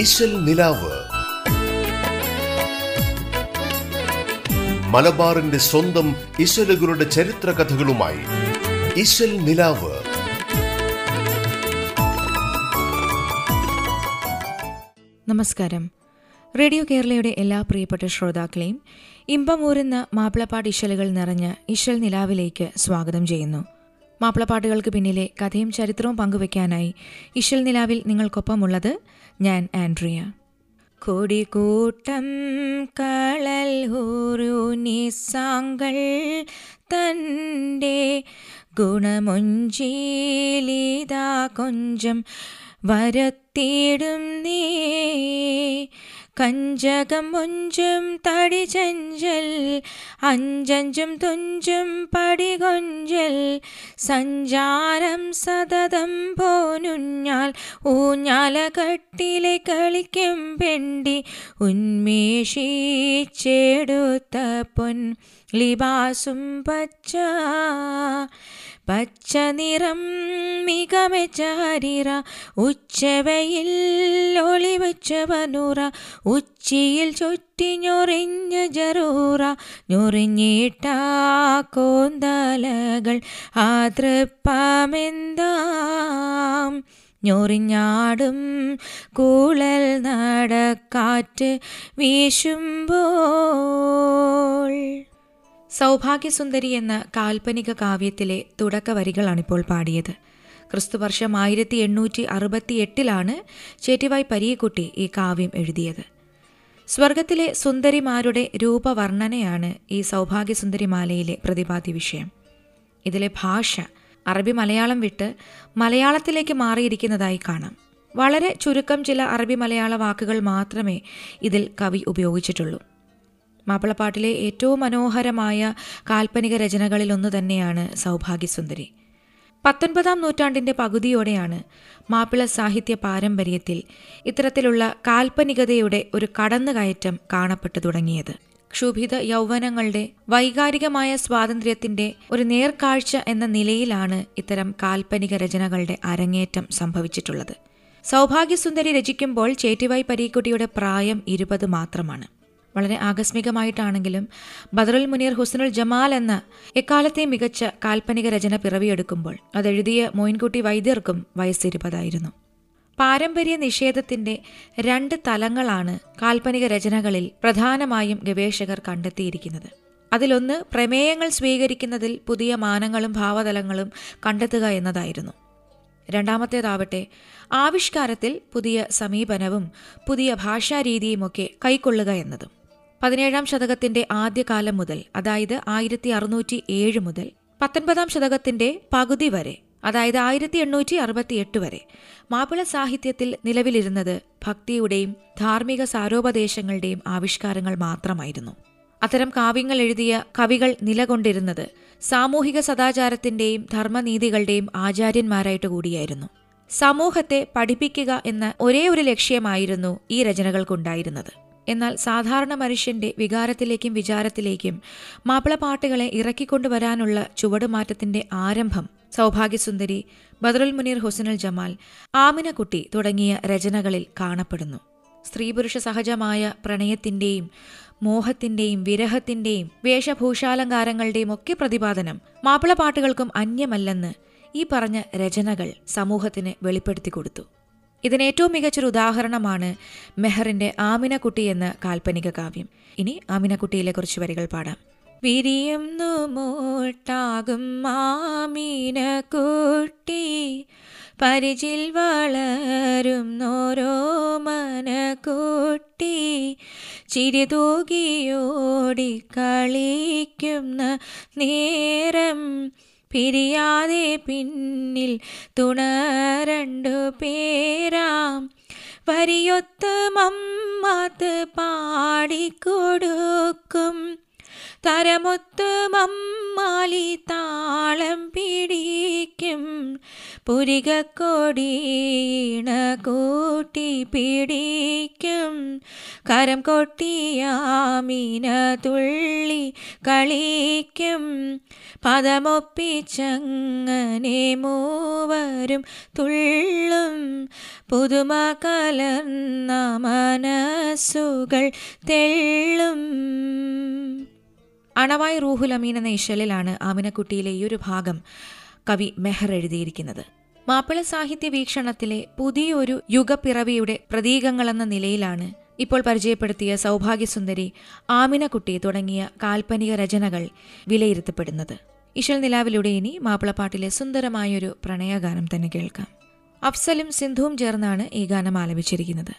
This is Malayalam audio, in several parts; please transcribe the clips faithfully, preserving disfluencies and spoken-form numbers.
ഇശൽ നിലാവ്, മലബാറിന്റെ സ്വന്തം ഇശലുകളുടെ ചരിത്ര കഥകളുമായി ഇശൽ നിലാവ്. നമസ്കാരം. റേഡിയോ കേരളയുടെ എല്ലാ പ്രിയപ്പെട്ട ശ്രോതാക്കളെയും ഇമ്പമൂരുന്ന മാപ്പിളപ്പാട്ട് ഇശലുകൾ നിറഞ്ഞ ഇശൽ നിലാവിലേക്ക് സ്വാഗതം ചെയ്യുന്നു. മാപ്പിളപ്പാട്ടുകൾക്ക് പിന്നിലെ കഥയും ചരിത്രവും പങ്കുവയ്ക്കാനായി ഇശൽ നിലാവിൽ നിങ്ങൾക്കൊപ്പമുള്ളത് ഞാൻ ആൻഡ്രിയ. കൊടികൂട്ടം കളൽ ഹൂരു നിസാംഗൾ തൻ്റെ ഗുണമൊഞ്ചീലിതാ കൊഞ്ചം വരത്തിടും നീ കഞ്ചകം മുഞ്ചും തടി ചഞ്ചൽ അഞ്ചഞ്ചും തുഞ്ചും പടികൊഞ്ചൽ സഞ്ചാരം സതതം പോനുഞ്ഞാൽ ഊഞ്ഞാലകട്ടിലെ കളിക്കും പെണ്ടി ഉന്മേഷിച്ചെടുത്ത പൊൻ ലിബാസും പച്ച പച്ച നിറം മികവച്ച ഹരിറ ഉച്ചവയിൽ ഒളിവച്ചവനുറ ഉച്ചിയിൽ ചുറ്റി ഞൊറിഞ്ഞ ജറൂറ ഞൊറിഞ്ഞിട്ട കോന്തലകൾ ആതൃപ്പമെന്താം ഞൊറിഞ്ഞാടും കൂളൽ നടക്കാറ്റ് വീശുമ്പോൾ. സൗഭാഗ്യസുന്ദരി എന്ന കാൽപ്പനിക കാവ്യത്തിലെ തുടക്കവരികളാണിപ്പോൾ പാടിയത്. ക്രിസ്തുവർഷം ആയിരത്തി എണ്ണൂറ്റി അറുപത്തി എട്ടിലാണ് ചേറ്റുവായ് പരീക്കുട്ടി ഈ കാവ്യം എഴുതിയത്. സ്വർഗത്തിലെ സുന്ദരിമാരുടെ രൂപവർണ്ണനയാണ് ഈ സൗഭാഗ്യസുന്ദരിമാലയിലെ പ്രതിപാദ്യ വിഷയം. ഇതിലെ ഭാഷ അറബി മലയാളം വിട്ട് മലയാളത്തിലേക്ക് മാറിയിരിക്കുന്നതായി കാണാം. വളരെ ചുരുക്കം ചില അറബി മലയാള വാക്കുകൾ മാത്രമേ ഇതിൽ കവി ഉപയോഗിച്ചിട്ടുള്ളൂ. മാപ്പിളപ്പാട്ടിലെ ഏറ്റവും മനോഹരമായ കാൽപ്പനിക രചനകളിൽ ഒന്ന് തന്നെയാണ് സൗഭാഗ്യസുന്ദരി. പത്തൊൻപതാം നൂറ്റാണ്ടിൻ്റെ പകുതിയോടെയാണ് മാപ്പിള സാഹിത്യ പാരമ്പര്യത്തിൽ ഇത്തരത്തിലുള്ള കാൽപ്പനികതയുടെ ഒരു കടന്നുകയറ്റം കാണപ്പെട്ടു തുടങ്ങിയത്. ക്ഷുഭിത യൗവനങ്ങളുടെ വൈകാരികമായ സ്വാതന്ത്ര്യത്തിൻ്റെ ഒരു നേർക്കാഴ്ച എന്ന നിലയിലാണ് ഇത്തരം കാൽപ്പനിക രചനകളുടെ അരങ്ങേറ്റം സംഭവിച്ചിട്ടുള്ളത്. സൗഭാഗ്യസുന്ദരി രചിക്കുമ്പോൾ ചേറ്റുവായ് പരീക്കുട്ടിയുടെ പ്രായം ഇരുപത് മാത്രമാണ്. വളരെ ആകസ്മികമായിട്ടാണെങ്കിലും ബദറുൽ മുനീർ ഹുസനുൽ ജമാൽ എന്ന എക്കാലത്തെ മികച്ച കാൽപ്പനിക രചന പിറവിയെടുക്കുമ്പോൾ അതെഴുതിയ മോയിൻകുട്ടി വൈദ്യർക്കും വയസ്സ് ഇരുപതായിരുന്നു. പാരമ്പര്യ നിഷേധത്തിൻ്റെ രണ്ട് തലങ്ങളാണ് കാൽപ്പനിക രചനകളിൽ പ്രധാനമായും ഗവേഷകർ കണ്ടെത്തിയിരിക്കുന്നത്. അതിലൊന്ന് പ്രമേയങ്ങൾ സ്വീകരിക്കുന്നതിൽ പുതിയ മാനങ്ങളും ഭാവതലങ്ങളും കണ്ടെത്തുക എന്നതായിരുന്നു. രണ്ടാമത്തേതാവട്ടെ ആവിഷ്കാരത്തിൽ പുതിയ സമീപനവും പുതിയ ഭാഷാരീതിയുമൊക്കെ കൈക്കൊള്ളുക എന്നതും. പതിനേഴാം ശതകത്തിന്റെ ആദ്യകാലം മുതൽ, അതായത് ആയിരത്തി അറുന്നൂറ്റി ഏഴ് മുതൽ പത്തൊൻപതാം ശതകത്തിന്റെ പകുതി വരെ, അതായത് ആയിരത്തി എണ്ണൂറ്റി അറുപത്തി എട്ട് വരെ മാപ്പിള സാഹിത്യത്തിൽ നിലവിലിരുന്നത് ഭക്തിയുടെയും ധാർമ്മിക സാരോപദേശങ്ങളുടെയും ആവിഷ്കാരങ്ങൾ മാത്രമായിരുന്നു. അത്തരം കാവ്യങ്ങൾ എഴുതിയ കവികൾ നിലകൊണ്ടിരുന്നത് സാമൂഹിക സദാചാരത്തിന്റെയും ധർമ്മനീതികളുടെയും ആചാര്യന്മാരായിട്ട് കൂടിയായിരുന്നു. സമൂഹത്തെ പഠിപ്പിക്കുക എന്ന ഒരേ ഒരു ലക്ഷ്യമായിരുന്നു ഈ രചനകൾക്കുണ്ടായിരുന്നത്. എന്നാൽ സാധാരണ മനുഷ്യന്റെ വികാരത്തിലേക്കും വിചാരത്തിലേക്കും മാപ്പിളപ്പാട്ടുകളെ ഇറക്കിക്കൊണ്ടുവരാനുള്ള ചുവടുമാറ്റത്തിന്റെ ആരംഭം സൗഭാഗ്യസുന്ദരി, ബദറുൽ മുനീർ ഹുസനുൽ ജമാൽ, ആമിനക്കുട്ടി തുടങ്ങിയ രചനകളിൽ കാണപ്പെടുന്നു. സ്ത്രീപുരുഷ സഹജമായ പ്രണയത്തിന്റെയും മോഹത്തിന്റെയും വിരഹത്തിന്റെയും വേഷഭൂഷാലങ്കാരങ്ങളുടെയും ഒക്കെ പ്രതിപാദനം മാപ്പിളപ്പാട്ടുകൾക്കും അന്യമല്ലെന്ന് ഈ പറഞ്ഞ രചനകൾ സമൂഹത്തിന് വെളിപ്പെടുത്തി കൊടുത്തു. ഇതിനേറ്റവും മികച്ചൊരു ഉദാഹരണമാണ് മെഹറിന്റെ ആമിനക്കുട്ടി എന്ന കാൽപ്പനിക കാവ്യം. ഇനി ആമിനക്കുട്ടിയിലെ കുറച്ച് വരികൾ പാടാം. വിരിയുന്നു മൂട്ടാകും ആമിനക്കുട്ടി പരിചിൽ വളരും നോരോ മനക്കുട്ടി ചിരിതൂകിയോടി കളിക്കുന്ന നേരം പിരിയാതെ പിന്നിൽ തുണ രണ്ടു പേരാം വരിയൊത്ത് മമ്മാത്ത് പാടിക്കൊടുക്കും തരമൊത്ത് മമ്മാലി താളം പിടിക്കും പുരികക്കൊടീണ കൂട്ടി പിടിക്കും കരം കൊട്ടിയാമീന തുള്ളി കളിക്കും പദമൊപ്പിച്ചങ്ങനെ മൂവരും തുള്ളും പുതുമ കലർന്ന മനസ്സുകൾ തെള്ളും. അണവായ് റൂഹുൽ അമീൻ എന്ന ഇശലിലാണ് ആമിനക്കുട്ടിയിലെ ഈ ഒരു ഭാഗം കവി മെഹർ എഴുതിയിരിക്കുന്നത്. മാപ്പിള സാഹിത്യ വീക്ഷണത്തിലെ പുതിയൊരു യുഗപ്പിറവിയുടെ പ്രതീകങ്ങളെന്ന നിലയിലാണ് ഇപ്പോൾ പരിചയപ്പെടുത്തിയ സൗഭാഗ്യസുന്ദരി, ആമിനക്കുട്ടി തുടങ്ങിയ കാൽപ്പനിക രചനകൾ വിലയിരുത്തപ്പെടുന്നത്. ഇശൽ നിലാവിലൂടെ ഇനി മാപ്പിളപ്പാട്ടിലെ സുന്ദരമായൊരു പ്രണയഗാനം തന്നെ കേൾക്കാം. അഫ്സലും സിന്ധുവും ചേർന്നാണ് ഈ ഗാനം ആലപിച്ചിരിക്കുന്നത്.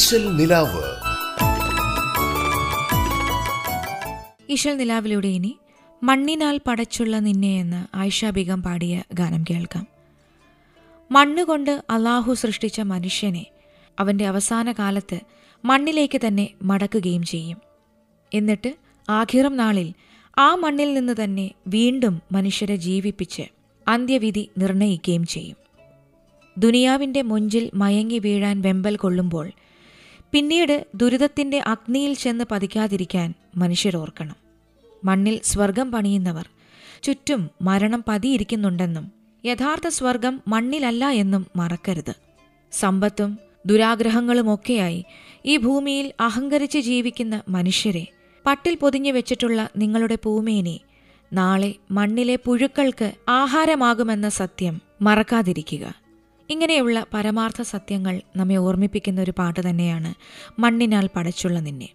ഇശൽ നിലാവ് ഇശൽ നിലാവിലൂടെ ഇനി മണ്ണിനാൽ പടച്ചുള്ള നിന്നെ എന്ന് ആയിഷ ബീഗം പാടിയ ഗാനം കേൾക്കാം. മണ്ണുകൊണ്ട് അള്ളാഹു സൃഷ്ടിച്ച മനുഷ്യനെ അവൻ്റെ അവസാന കാലത്ത് മണ്ണിലേക്ക് തന്നെ മടക്കുകയും ചെയ്യും. എന്നിട്ട് ആഖിറം നാളിൽ ആ മണ്ണിൽ നിന്ന് തന്നെ വീണ്ടും മനുഷ്യരെ ജീവിപ്പിച്ച് അന്ത്യവിധി നിർണയിക്കുകയും ചെയ്യും. ദുനിയാവിൻ്റെ മുഞ്ചിൽ മയങ്ങി വീഴാൻ വെമ്പൽ കൊള്ളുമ്പോൾ പിന്നീട് ദുരിതത്തിൻ്റെ അഗ്നിയിൽ ചെന്ന് പതിക്കാതിരിക്കാൻ മനുഷ്യരോർക്കണം. മണ്ണിൽ സ്വർഗം പണിയുന്നവർ ചുറ്റും മരണം പതിയിരിക്കുന്നുണ്ടെന്നും യഥാർത്ഥ സ്വർഗം മണ്ണിലല്ല എന്നും മറക്കരുത്. സമ്പത്തും ദുരാഗ്രഹങ്ങളുമൊക്കെയായി ഈ ഭൂമിയിൽ അഹങ്കരിച്ച് ജീവിക്കുന്ന മനുഷ്യരെ, പട്ടിൽ പൊതിഞ്ഞു വെച്ചിട്ടുള്ള നിങ്ങളുടെ പൂമേനെ നാളെ മണ്ണിലെ പുഴുക്കൾക്ക് ആഹാരമാകുമെന്ന സത്യം മറക്കാതിരിക്കുക. ഇങ്ങനെയുള്ള പരമാർത്ഥ സത്യങ്ങൾ നമ്മെ ഓർമ്മിപ്പിക്കുന്ന ഒരു പാട്ട് തന്നെയാണ് മണ്ണിനാൽ പടച്ചുള്ള നിന്നെ.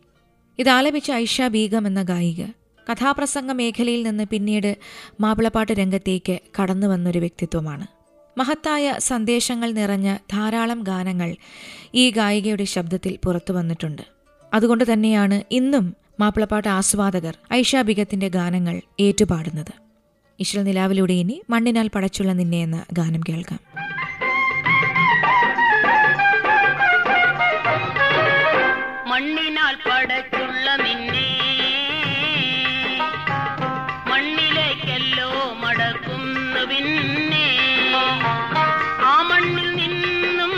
ഇതാലപിച്ച ഐഷ ബീഗം എന്ന ഗായിക കഥാപ്രസംഗ മേഖലയിൽ നിന്ന് പിന്നീട് മാപ്പിളപ്പാട്ട് രംഗത്തേക്ക് കടന്നു വന്നൊരു വ്യക്തിത്വമാണ്. മഹത്തായ സന്ദേശങ്ങൾ നിറഞ്ഞ ധാരാളം ഗാനങ്ങൾ ഈ ഗായികയുടെ ശബ്ദത്തിൽ പുറത്തു വന്നിട്ടുണ്ട്. അതുകൊണ്ട് തന്നെയാണ് ഇന്നും മാപ്പിളപ്പാട്ട് ആസ്വാദകർ ഐഷ ബീഗത്തിൻ്റെ ഗാനങ്ങൾ ഏറ്റുപാടുന്നത്. ഇശൽ നിലാവിലൂടെ ഇനി മണ്ണിനാൽ പടച്ചുള്ള നിന്നെ എന്ന ഗാനം കേൾക്കാം. മണ്ണിനാൽ പടച്ചുള്ള നിന്നെ മണ്ണിലേക്കല്ലോ മടക്കുന്നു പിന്നെ ആ മണ്ണിൽ നിന്നും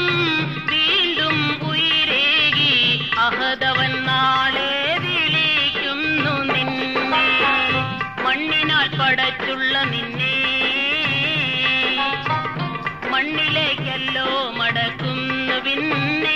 കാലോ മടക്കുന്നു പിന്നെ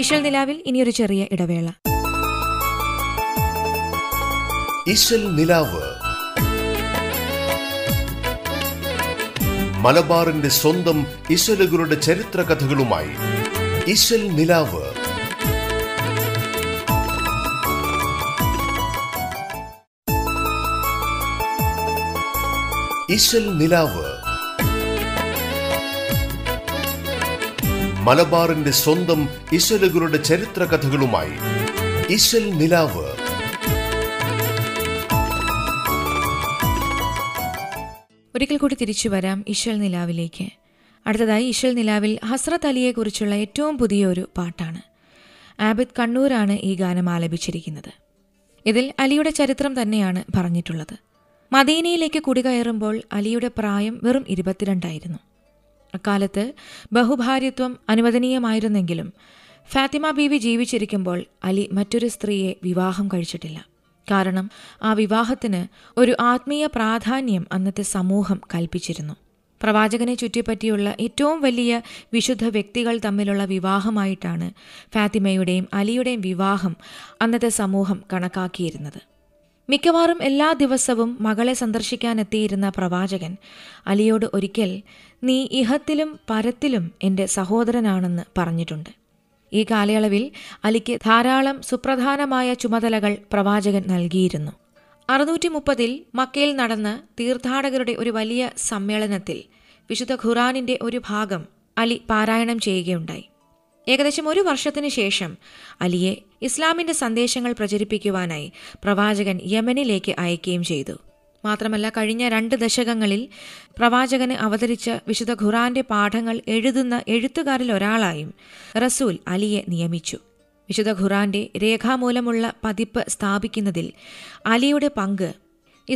ഈശ്വൽ നിലാവിൽ ഇനിയൊരു ചെറിയ ഇടവേള. ഈശ്വൽ നിലാവ്, മലബാറിന്റെ സ്വന്തം ഈശ്വലുകളുടെ ചരിത്ര കഥകളുമായി. ഈശ്വൽ നിലാവ്. ഈശ്വൽ നിലാവ്, മലബാറിന്റെ സ്വന്തം ഈശ്വലുകളുടെ ചരിത്ര കഥകളുമായി. ഈശ്വൽ നിലാവ്. ഒരിക്കൽ കൂടി തിരിച്ചു വരാം ഈശ്വൽ നിലാവിലേക്ക്. അടുത്തതായി ഈശ്വൽ നിലാവിൽ ഹസ്രത്ത് അലിയെ കുറിച്ചുള്ള ഏറ്റവും പുതിയൊരു പാട്ടാണ്. ആബിദ് കണ്ണൂരാണ് ഈ ഗാനം ആലപിച്ചിരിക്കുന്നത്. ഇതിൽ അലിയുടെ ചരിത്രം തന്നെയാണ് പറഞ്ഞിട്ടുള്ളത്. മദീനയിലേക്ക് കുടികയറുമ്പോൾ അലിയുടെ പ്രായം വെറും ഇരുപത്തിരണ്ടായിരുന്നു. അക്കാലത്ത് ബഹുഭാര്യത്വം അനുവദനീയമായിരുന്നെങ്കിലും ഫാത്തിമ ബീവി ജീവിച്ചിരിക്കുമ്പോൾ അലി മറ്റൊരു സ്ത്രീയെ വിവാഹം കഴിച്ചിട്ടില്ല. കാരണം ആ വിവാഹത്തിന് ഒരു ആത്മീയ പ്രാധാന്യം അന്നത്തെ സമൂഹം കൽപ്പിച്ചിരുന്നു. പ്രവാചകനെ ചുറ്റിപ്പറ്റിയുള്ള ഏറ്റവും വലിയ വിശുദ്ധ വ്യക്തികൾ തമ്മിലുള്ള വിവാഹമായിട്ടാണ് ഫാത്തിമയുടെയും അലിയുടെയും വിവാഹം അന്നത്തെ സമൂഹം കണക്കാക്കിയിരുന്നത്. മിക്കവാറും എല്ലാ ദിവസവും മകളെ സന്ദർശിക്കാനെത്തിയിരുന്ന പ്രവാചകൻ അലിയോട് ഒരിക്കൽ നീ ഇഹത്തിലും പരത്തിലും എൻ്റെ സഹോദരനാണെന്ന് പറഞ്ഞിട്ടുണ്ട്. ഈ കാലയളവിൽ അലിക്ക് ധാരാളം സുപ്രധാനമായ ചുമതലകൾ പ്രവാചകൻ നൽകിയിരുന്നു. അറുന്നൂറ്റി മുപ്പതിൽ മക്കയിൽ നടന്ന തീർത്ഥാടകരുടെ ഒരു വലിയ സമ്മേളനത്തിൽ വിശുദ്ധ ഖുർആനിൻ്റെ ഒരു ഭാഗം അലി പാരായണം ചെയ്യുകയുണ്ടായി. ഏകദേശം ഒരു വർഷത്തിന് ശേഷം അലിയെ ഇസ്ലാമിൻ്റെ സന്ദേശങ്ങൾ പ്രചരിപ്പിക്കുവാനായി പ്രവാചകൻ യമനിലേക്ക് അയക്കുകയും ചെയ്തു. മാത്രമല്ല, കഴിഞ്ഞ രണ്ട് ദശകങ്ങളിൽ പ്രവാചകന് അവതരിച്ച വിശുദ്ധ ഖുർആന്റെ പാഠങ്ങൾ എഴുതുന്ന എഴുത്തുകാരിൽ ഒരാളായും റസൂൽ അലിയെ നിയമിച്ചു. വിശുദ്ധ ഖുർആന്റെ രേഖാമൂലമുള്ള പതിപ്പ് സ്ഥാപിക്കുന്നതിൽ അലിയുടെ പങ്ക്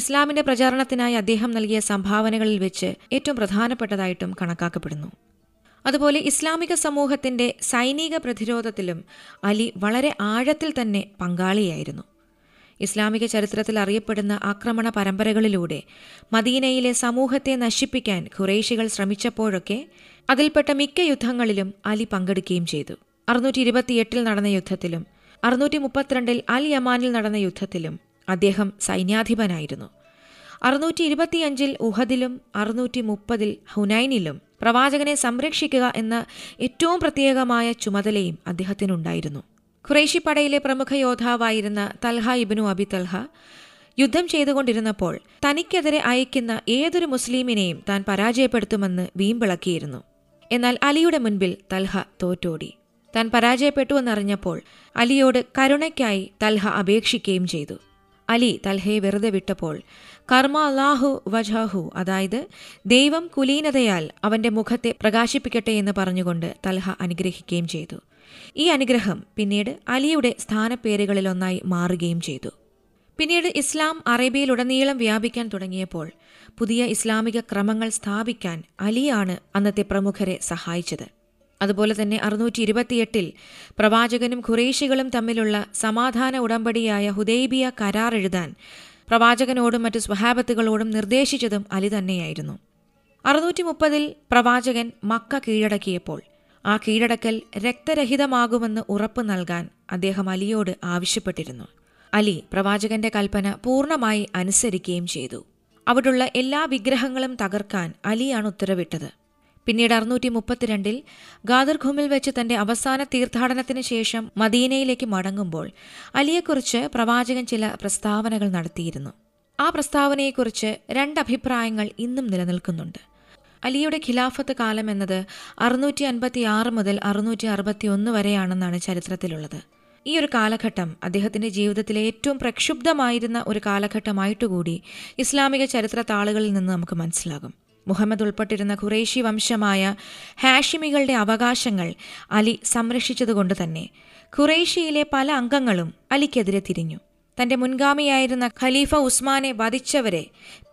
ഇസ്ലാമിൻ്റെ പ്രചാരണത്തിനായി അദ്ദേഹം നൽകിയ സംഭാവനകളിൽ വെച്ച് ഏറ്റവും പ്രധാനപ്പെട്ടതായിട്ടും കണക്കാക്കപ്പെടുന്നു. അതുപോലെ ഇസ്ലാമിക സമൂഹത്തിൻ്റെ സൈനിക പ്രതിരോധത്തിലും അലി വളരെ ആഴത്തിൽ തന്നെ പങ്കാളിയായിരുന്നു. ഇസ്ലാമിക ചരിത്രത്തിൽ അറിയപ്പെടുന്ന ആക്രമണ പരമ്പരകളിലൂടെ മദീനയിലെ സമൂഹത്തെ നശിപ്പിക്കാൻ ഖുറൈശികൾ ശ്രമിച്ചപ്പോഴൊക്കെ അതിൽപ്പെട്ട മിക്ക യുദ്ധങ്ങളിലും അലി പങ്കെടുക്കുകയും ചെയ്തു. അറുന്നൂറ്റി ഇരുപത്തിയെട്ടിൽ നടന്ന യുദ്ധത്തിലും അറുന്നൂറ്റി മുപ്പത്തിരണ്ടിൽ അൽ യമാനിൽ നടന്ന യുദ്ധത്തിലും അദ്ദേഹം സൈന്യാധിപനായിരുന്നു. അറുന്നൂറ്റി ഇരുപത്തിയഞ്ചിൽ ഉഹദിലും അറുന്നൂറ്റി മുപ്പതിൽ ഹുനൈനിലും പ്രവാചകനെ സംരക്ഷിക്കുക എന്ന ഏറ്റവും പ്രത്യേകമായ ചുമതലയും അദ്ദേഹത്തിനുണ്ടായിരുന്നു. ഖുറൈശി പടയിലെ പ്രമുഖ യോദ്ധാവായിരുന്ന തൽഹ ഇബ്നു അബി തൽഹ യുദ്ധം ചെയ്തുകൊണ്ടിരുന്നപ്പോൾ തനിക്കെതിരെ അയക്കുന്ന ഏതൊരു മുസ്ലിമിനെയും താൻ പരാജയപ്പെടുത്തുമെന്ന് വീമ്പിളക്കിയിരുന്നു. എന്നാൽ അലിയുടെ മുൻപിൽ തൽഹ തോറ്റോടി. താൻ പരാജയപ്പെട്ടു എന്നറിഞ്ഞപ്പോൾ അലിയോട് കരുണയ്ക്കായി തൽഹ അപേക്ഷിക്കുകയും ചെയ്തു. അലി തൽഹയെ വെറുതെ വിട്ടപ്പോൾ കർമ്മ അല്ലാഹു വജാഹു, അതായത് ദൈവം കുലീനതയാൽ അവന്റെ മുഖത്തെ പ്രകാശിപ്പിക്കട്ടെ എന്ന് പറഞ്ഞുകൊണ്ട് തൽഹ അനുഗ്രഹിക്കുകയും ചെയ്തു. ഈ അനുഗ്രഹം പിന്നീട് അലിയുടെ സ്ഥാനപ്പേരുകളിലൊന്നായി മാറുകയും ചെയ്തു. പിന്നീട് ഇസ്ലാം അറേബ്യയിലുടനീളം വ്യാപിക്കാൻ തുടങ്ങിയപ്പോൾ പുതിയ ഇസ്ലാമിക ക്രമങ്ങൾ സ്ഥാപിക്കാൻ അലിയാണ് അന്നത്തെ പ്രമുഖരെ സഹായിച്ചത്. അതുപോലെ തന്നെ അറുന്നൂറ്റി ഇരുപത്തിയെട്ടിൽ പ്രവാചകനും ഖുറേഷികളും തമ്മിലുള്ള സമാധാന ഉടമ്പടിയായ ഹുദൈബിയ കരാർ എഴുതാൻ പ്രവാചകനോടും മറ്റു സ്വഹാബത്തുകളോടും നിർദ്ദേശിച്ചതും അലി തന്നെയായിരുന്നു. അറുന്നൂറ്റി മുപ്പതിൽ പ്രവാചകൻ മക്ക കീഴടക്കിയപ്പോൾ ആ കീഴടക്കൽ രക്തരഹിതമാകുമെന്ന് ഉറപ്പ് നൽകാൻ അദ്ദേഹം അലിയോട് ആവശ്യപ്പെട്ടിരുന്നു. അലി പ്രവാചകന്റെ കൽപ്പന പൂർണ്ണമായി അനുസരിക്കുകയും ചെയ്തു. അവിടുള്ള എല്ലാ വിഗ്രഹങ്ങളും തകർക്കാൻ അലിയാണ് ഉത്തരവിട്ടത്. പിന്നീട് അറുന്നൂറ്റി മുപ്പത്തിരണ്ടിൽ ഗാദർ ഖുമിൽ വെച്ച് തന്റെ അവസാന തീർത്ഥാടനത്തിന് ശേഷം മദീനയിലേക്ക് മടങ്ങുമ്പോൾ അലിയെക്കുറിച്ച് പ്രവാചകൻ ചില പ്രസ്താവനകൾ നടത്തിയിരുന്നു. ആ പ്രസ്താവനയെക്കുറിച്ച് രണ്ടഭിപ്രായങ്ങൾ ഇന്നും നിലനിൽക്കുന്നുണ്ട്. അലിയുടെ ഖിലാഫത്ത് കാലം എന്നത് അറുന്നൂറ്റി അൻപത്തി ആറ് മുതൽ അറുന്നൂറ്റി അറുപത്തി ഒന്ന് വരെയാണെന്നാണ് ചരിത്രത്തിലുള്ളത്. ഈ ഒരു കാലഘട്ടം അദ്ദേഹത്തിന്റെ ജീവിതത്തിലെ ഏറ്റവും പ്രക്ഷുബ്ധമായിരുന്ന ഒരു കാലഘട്ടമായിട്ടുകൂടി ഇസ്ലാമിക ചരിത്ര താളുകളിൽ നിന്ന് നമുക്ക് മനസ്സിലാകും. മുഹമ്മദ് ഉൾപ്പെട്ടിരുന്ന ഖുറേഷി വംശമായ ഹാഷിമികളുടെ അവകാശങ്ങൾ അലി സംരക്ഷിച്ചതുകൊണ്ട് തന്നെ ഖുറേഷിയിലെ പല അംഗങ്ങളും അലിക്കെതിരെ തിരിഞ്ഞു. തന്റെ മുൻഗാമിയായിരുന്ന ഖലീഫ ഉസ്മാനെ വധിച്ചവരെ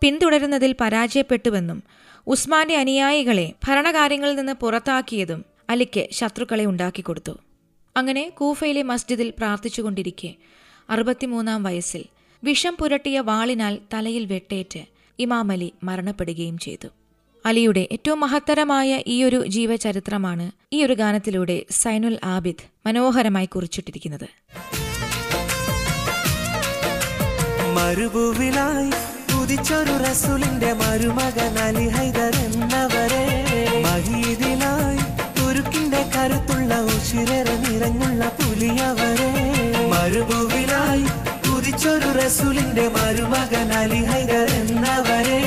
പിന്തുടരുന്നതിൽ പരാജയപ്പെട്ടുവെന്നും ഉസ്മാന്റെ അനുയായികളെ ഭരണകാര്യങ്ങളിൽ നിന്ന് പുറത്താക്കിയതും അലിക്ക് ശത്രുക്കളെ ഉണ്ടാക്കിക്കൊടുത്തു. അങ്ങനെ കൂഫയിലെ മസ്ജിദിൽ പ്രാർത്ഥിച്ചുകൊണ്ടിരിക്കെ അറുപത്തിമൂന്നാം വയസ്സിൽ വിഷം പുരട്ടിയ വാളിനാൽ തലയിൽ വെട്ടേറ്റ് ഇമാം അലി മരണപ്പെടുകയും ചെയ്തു. അലിയുടെ ഏറ്റവും മഹത്തരമായ ഈയൊരു ജീവചരിത്രമാണ് ഈ ഒരു ഗാനത്തിലൂടെ സൈനുൽ ആബിദ് മനോഹരമായി കുറിച്ചിട്ടിരിക്കുന്നത്. മരുഭൂവിലായി ഉദിച്ചൊരു റസൂലിന്റെ മരുമകൻ അലി ഹൈദർ എന്നവരെ, മഹീദിലായി തുരുക്കിന്റെ കരുത്തുള്ള ഉശിരേറെ നിറങ്ങുള്ള പുലിയവരെ, മരുഭൂവിലായി ഉദിച്ചൊരു റസൂലിന്റെ മരുമകൻ അലി ഹൈദർ എന്നവരെ,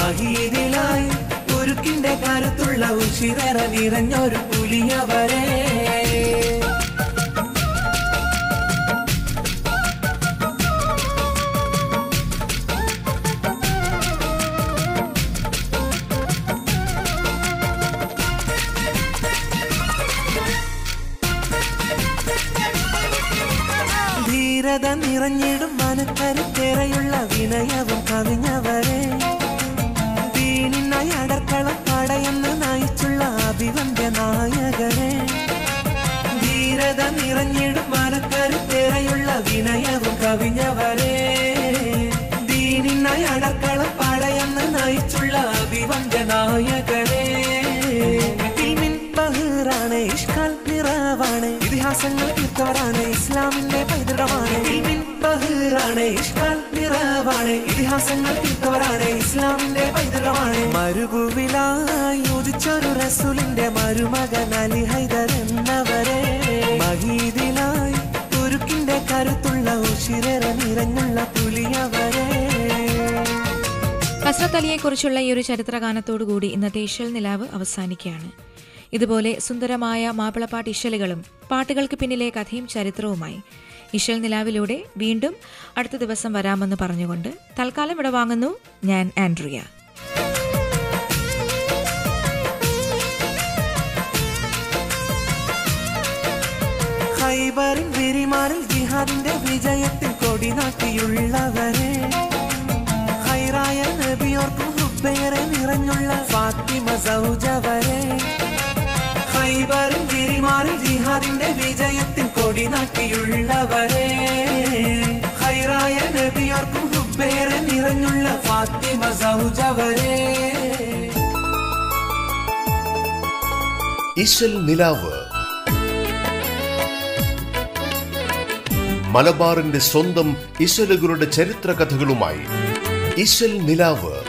മഹീദിലായി തുരുക്കിന്റെ കരുത്തുള്ള ഉശിരേറെ നിറഞ്ഞൊരു പുലിയവരെ. നിറഞ്ഞിടും മനക്കരുത്തേറെയുള്ള വിനയവും കവിഞ്ഞവരെ, വീണിനായി അടർക്കളം പടയെന്ന് നയിച്ചുള്ള അഭിവന്ധ്യ നായകരെ, ധീരത നിറഞ്ഞിടും മനക്കരുത്തേറെയുള്ള വിനയവും കവിഞ്ഞവരെ, വീണിനായി അടർക്കളം പടയെന്ന് നയിച്ചുള്ള അഭിവന്ധ്യ നായകരെ. ാണ് ഇഷ്കാൽ നിറാവാണ്, ഇതിഹാസങ്ങൾ തീർത്തവരാണ്, ഇസ്ലാമിന്റെ പൈതൃകമാണ്. ബഹീറാണ് ഇഷ്കാൽ നിറാവാണ്, ഇതിഹാസങ്ങൾ തീർത്തവരാണ്, ഇസ്ലാമിന്റെ പൈതൃകമാണ്. മരുഭുവിലായി ഉദിച്ചൊരു റസൂലിന്റെ മരുമകൻ അലി ഹൈദർ എന്നവരെ, മഹീദിലായി തുരുക്കിന്റെ കരുത്തുള്ള ഉശിരേറെ നിറഞ്ഞുള്ള പുലിയവരെ. ഹസ്രത്ത് അലിയെക്കുറിച്ചുള്ള ഈ ഒരു ചരിത്രഗാനത്തോടു കൂടി ഇന്നത്തെ ഇശൽ നിലാവ് അവസാനിക്കുകയാണ്. ഇതുപോലെ സുന്ദരമായ മാപ്പിളപ്പാട്ട് ഇശലുകളും പാട്ടുകൾക്ക് പിന്നിലെ കഥയും ചരിത്രവുമായി ഇശൽ നിലാവിലൂടെ വീണ്ടും അടുത്ത ദിവസം വരാമെന്ന് പറഞ്ഞുകൊണ്ട് തൽക്കാലം ഇവിടെ വാങ്ങുന്നു ഞാൻ ആൻഡ്രിയ. ഖൈബറിൻ വിരിമാറിൽ ജിഹാദിന്റെ വിജയത്തിൽ കൊടിനാട്ടിയുള്ളവരെ, ഖൈറായ നബിയോർക്കും ഹുബൈറെ നിറഞ്ഞുള്ള ഫാത്തിമ സൗജവരെ, ഖൈബറിൻ വിരിമാറിൽ ജിഹാദിന്റെ വിജയത്തിൽ കൊടിനാട്ടിയുള്ളവരെ, ഖൈറായ നബിയോർക്കും ഹുബൈറെ നിറഞ്ഞുള്ള ഫാത്തിമ സൗജവരെ. ഇശൽ നിലാവ്, മലബാറിന്റെ സ്വന്തം ഇശലുകളുടെ ചരിത്ര കഥകളുമായി ഇശൽ നിലാവ്.